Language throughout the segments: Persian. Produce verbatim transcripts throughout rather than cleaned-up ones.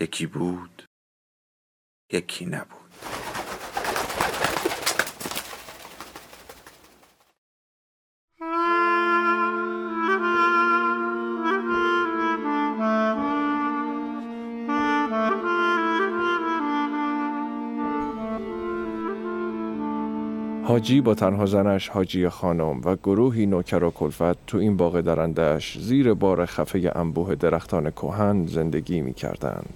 یکی بود، یکی نبود. حاجی با تنها زنش حاجی خانم و گروهی نوکر و کلفت تو این باغ درنده‌اش زیر بار خفه انبوه درختان کهن زندگی می کردند.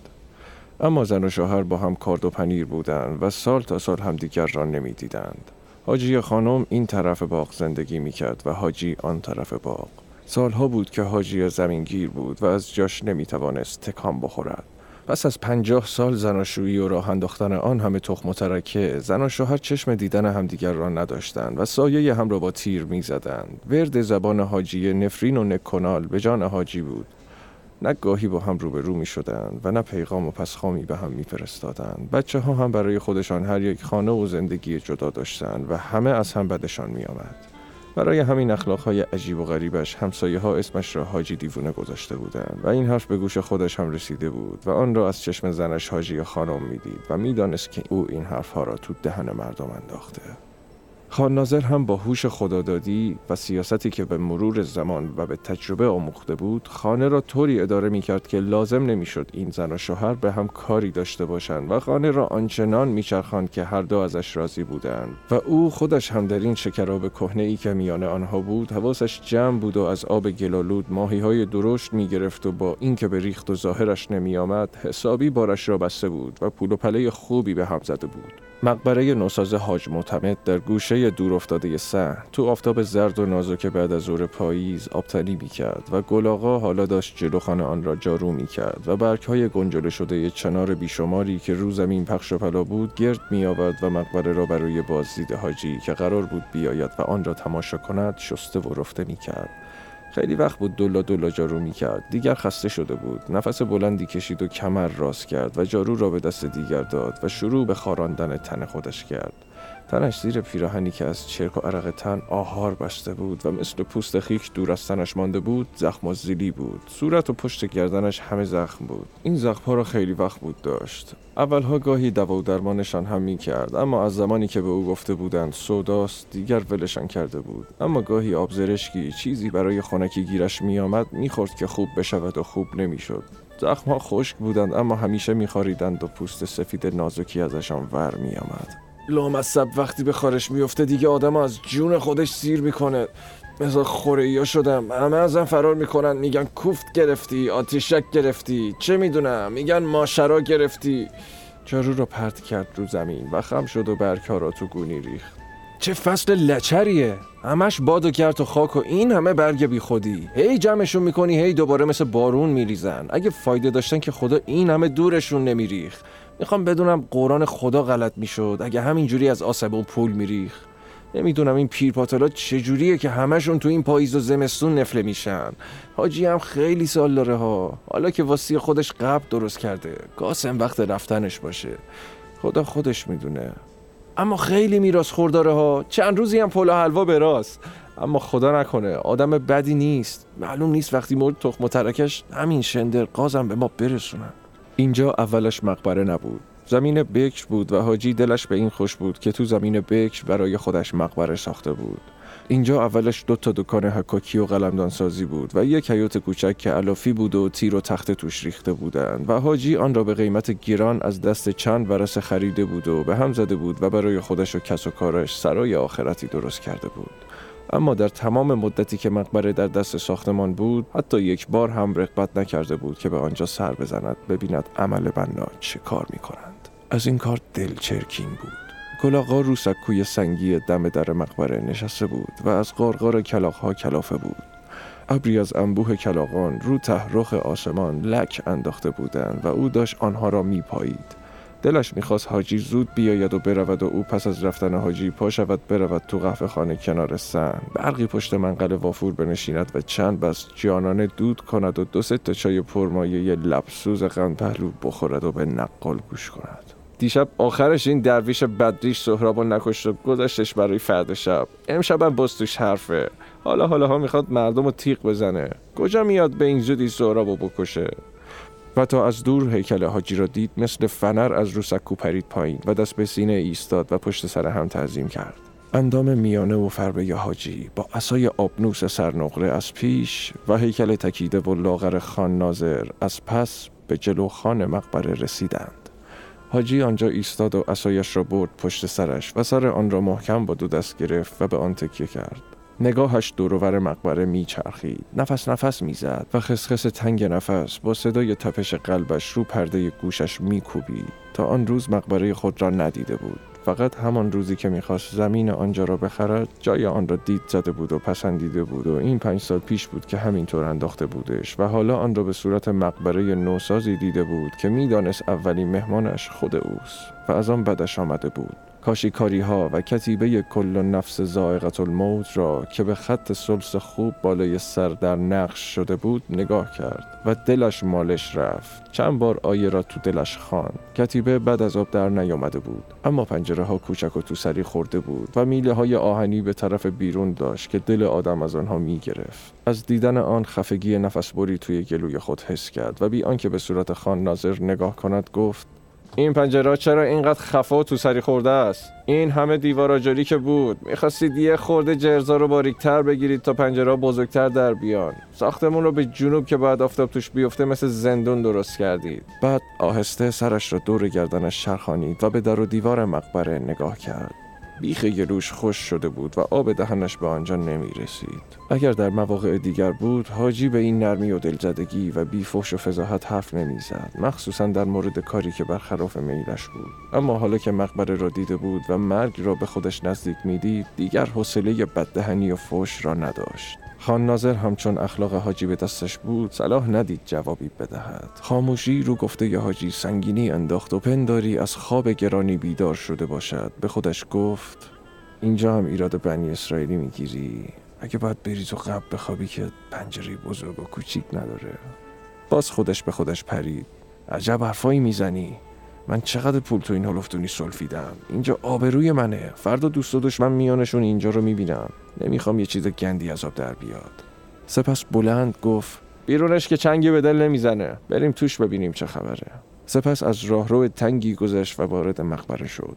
اما زن و شوهر با هم کارد و پنیر بودند و سال تا سال همدیگر را نمی دیدند. حاجی خانم این طرف باغ زندگی می کرد و حاجی آن طرف باغ. سالها بود که حاجی زمینگیر بود و از جاش نمی توانست تکان بخورد. پس از پنجاه سال زناشویی و راه انداختن آن همه تخم و ترکه، زن و شوهر چشم دیدن همدیگر را نداشتند و سایه هم را با تیر می زدند. ورد زبان حاجی نفرین و نکنال به جان حاجی بود. نه گاهی با هم روبرو می شدند و نه پیغام و پسخامی به هم می فرستادند. بچه ها هم برای خودشان هر یک خانه و زندگی جدا داشتند و همه از هم بدشان می آمد. برای همین اخلاقهای عجیب و غریبش همسایه ها اسمش را حاجی دیوونه گذاشته بودند و این حرف به گوش خودش هم رسیده بود و آن را از چشم زنش حاجی خانم می دید و می دانست که او این حرفها را تو دهن مردم انداخته. خان ناظر هم با هوش خدادادی و سیاستی که به مرور زمان و به تجربه آموخته بود، خانه را طوری اداره می‌کرد که لازم نمی‌شد این زن و شوهر به هم کاری داشته باشند و خانه را آنچنان می‌چرخاند که هر دو ازش راضی بودند و او خودش هم در این شکراب کهنه‌ای که میان آنها بود، حواسش جمع بود و از آب گلالود ماهی‌های درشت می‌گرفت و با اینکه به ریخت و ظاهرش نمی‌آمد، حسابی بارش را بسته بود و پول و پله خوبی به هم زده بود. مقبره نوساز حاج معتمد در گوشه دور افتاده صحن تو آفتاب زرد و نازک که بعد از ظهر پاییز آبتنی می‌کرد و گلاغا حالا داشت جلوخانه آن را جارو می‌کرد و برگ‌های گنجله شده چنار بیشماری که رو زمین پخش و پلا بود گرد می‌آورد و مقبره را برای بازدید حاجی که قرار بود بیاید و آن را تماشا کند شسته و رفته می‌کرد. خیلی وقت بود دولا دولا جارو می‌کرد. دیگر خسته شده بود. نفس بلندی کشید و کمر راست کرد و جارو را به دست دیگر داد و شروع به خاراندن تن خودش کرد. تنش زیر پیراهنی که از چرک و عرق تن آهار بسته بود و مثل پوست خیک دور از تنش مانده بود، زخم و زیلی بود. صورت و پشت گردنش همه زخم بود. این زخم‌ها را خیلی وقت بود داشت. اولها گاهی دوا و درمانشان هم می‌کرد، اما از زمانی که به او گفته بودند سوداست، دیگر ولشان کرده بود. اما گاهی آب زرشکی چیزی برای خنکی گیرش می‌آمد، می‌خورد که خوب بشود و خوب نمی‌شد. زخم‌ها خشک بودند اما همیشه می‌خاریدند و پوست سفید نازکی ازشان ور می‌آمد. لامصب وقتی به خارش میفته دیگه آدم از جون خودش سیر میکنه. مثل خوره‌ای ها شدم، همه ازم فرار میکنن، میگن کوفت گرفتی، آتیشک گرفتی، چه میدونم، میگن ماشرا گرفتی. جارو را پرت کرد رو زمین و خم شد و برگ‌ها را تو گونی ریخت. چه فصل لچریه، همش باد و گرد و خاک و این همه برگ بی خودی، هی جمعشون میکنی هی دوباره مثل بارون میریزن. اگه فایده داشتن که خدا این همه دورشون نمیریخت. میخوام بدونم قرآن خدا غلط میشد اگه همینجوری از آسبه و پول میریخ؟ نمیدونم این پیرپاتالا چجوریه که همشون تو این پاییز و زمستون نفله میشن. حاجی هم خیلی سال داره ها، حالا که واسه خودش قبر درست کرده، قاسم وقت رفتنش باشه، خدا خودش میدونه. اما خیلی میراث خورداره ها، چند روزی هم پلو حلوا به راست. اما خدا نکنه آدم بدی نیست، معلوم نیست وقتی مرد تخم و ترکش همین شندر قازم به ما برسونن. اینجا اولش مقبره نبود، زمین بکش بود و حاجی دلش به این خوش بود که تو زمین بکش برای خودش مقبره ساخته بود. اینجا اولش دو تا دکان حکاکی و قلمدانسازی بود و یک حیاط کوچک که علافی بود و تیر و تخته توش ریخته بودند و حاجی آن را به قیمت گران از دست چند ورثه خریده بود و به هم زده بود و برای خودش و کس و کارش سرای آخرتی درست کرده بود. اما در تمام مدتی که مقبره در دست ساختمان بود، حتی یک بار هم رغبت نکرده بود که به آنجا سر بزند، ببیند عمل بنا چه کار می‌کنند. از این کار دلچرکین بود. کلاغا رو سکوی سنگی دم در مقبره نشسته بود و از غارغار کلاغ‌ها کلافه بود. ابری از انبوه کلاغان رو تهرخ آسمان لک انداخته بودند و او داشت آنها را میپایید. دلش میخواست حاجی زود بیاید و برود و او پس از رفتن حاجی پا شود برود تو قهوه‌خانه کنار سن، برقی پشت منقل وافور بنشیند و چند بس جانانه دود کند و دو سه تا چای پرمایه لبسوز قند پهلو بخورد و به نقال گوش کند. دیشب آخرش این درویش بدریش سهرابو نکشت و گذاشتش برای فردا شب. امشب هم باز توش حرفه. حالا حالاها میخواد مردم رو تیغ بزنه. کجا میاد به این زودی سهرابو بکشه؟ و تا از دور هیکل حاجی را دید، مثل فنر از رو سکو پرید پایین و دست به سینه ایستاد و پشت سر هم تعظیم کرد. اندام میانه و فربه حاجی با عصای آبنوس سرنقره از پیش و هیکل تکیده و لاغر خان ناظر از پس به جلو خان مقبره رسیدند. حاجی آنجا ایستاد و عصایش را برد پشت سرش و سر آن را محکم با دو دست گرفت و به آن تکیه کرد. نگاهش دور و بر مقبره میچرخید، نفس نفس میزد و خسخس تنگ نفس با صدای تپش قلبش رو پرده گوشش میکوبید. تا آن روز مقبره خود را ندیده بود. فقط همان روزی که میخواست زمین آنجا را بخرد، جای آن را دید زده بود و پسندیده بود و این پنج سال پیش بود که همینطور انداخته بودش و حالا آن را به صورت مقبره نوسازی دیده بود که میدانست اولین مهمانش خود اوست و از آن بدش آمده بود. کاشیکاری ها و کتیبه کل نفس ذائقة الموت را که به خط ثلث خوب بالای سر در نقش شده بود نگاه کرد و دلش مالش رفت. چند بار آیه را تو دلش خواند. کتیبه بعد از آب در نیامده بود، اما پنجره ها کوچک و تو سری خورده بود و میله های آهنی به طرف بیرون داشت که دل آدم از آنها می گرفت. از دیدن آن خفگی نفسبری توی گلوی خود حس کرد و بی آنکه به صورت خان ناظر نگاه کند گفت: این پنجره چرا اینقدر خفا تو سری خورده است؟ این همه دیوارا جاری که بود، می‌خواستید یه خورده جرزا رو باریک‌تر بگیرید تا پنجره بزرگتر در بیان. ساختمون رو به جنوب که بعد آفتاب توش بیفته مثل زندون درست کردید. بعد آهسته سرش را دور گردنش چرخانید و به در و دیوار مقبره نگاه کرد. بیخ گلوش خوش شده بود و آب دهنش به آنجا نمی رسید. اگر در مواقع دیگر بود، حاجی به این نرمی و دلزدگی و بیفحش و فضاحت حرف نمی زد، مخصوصا در مورد کاری که برخلاف میلش بود. اما حالا که مقبره را دیده بود و مرگ را به خودش نزدیک می دید، دیگر حوصله بددهنی و فحش را نداشت. خان ناظر همچون اخلاق حاجی به دستش بود، صلاح ندید جوابی بدهد. خاموشی رو گفته ی حاجی سنگینی انداخت و پنداری از خواب گرانی بیدار شده باشد. به خودش گفت: اینجا هم ایراد بنی اسرائیلی میگیری؟ اگه باید بری تو قبر بخوابی که پنجره بزرگ و کوچیک نداره. باز خودش به خودش پرید: عجب حرفایی میزنی، من چقدر پول تو این هلفتونی سلفیدم. اینجا آبروی منه، فردا دوست و دشمن میانشون اینجا رو میبینم. نمیخوام یه چیز گندی از آب در بیاد. سپس بلند گفت: بیرونش که چنگی به دل نمیزنه، بریم توش ببینیم چه خبره. سپس از راهرو تنگی گذشت و وارد مقبره شد.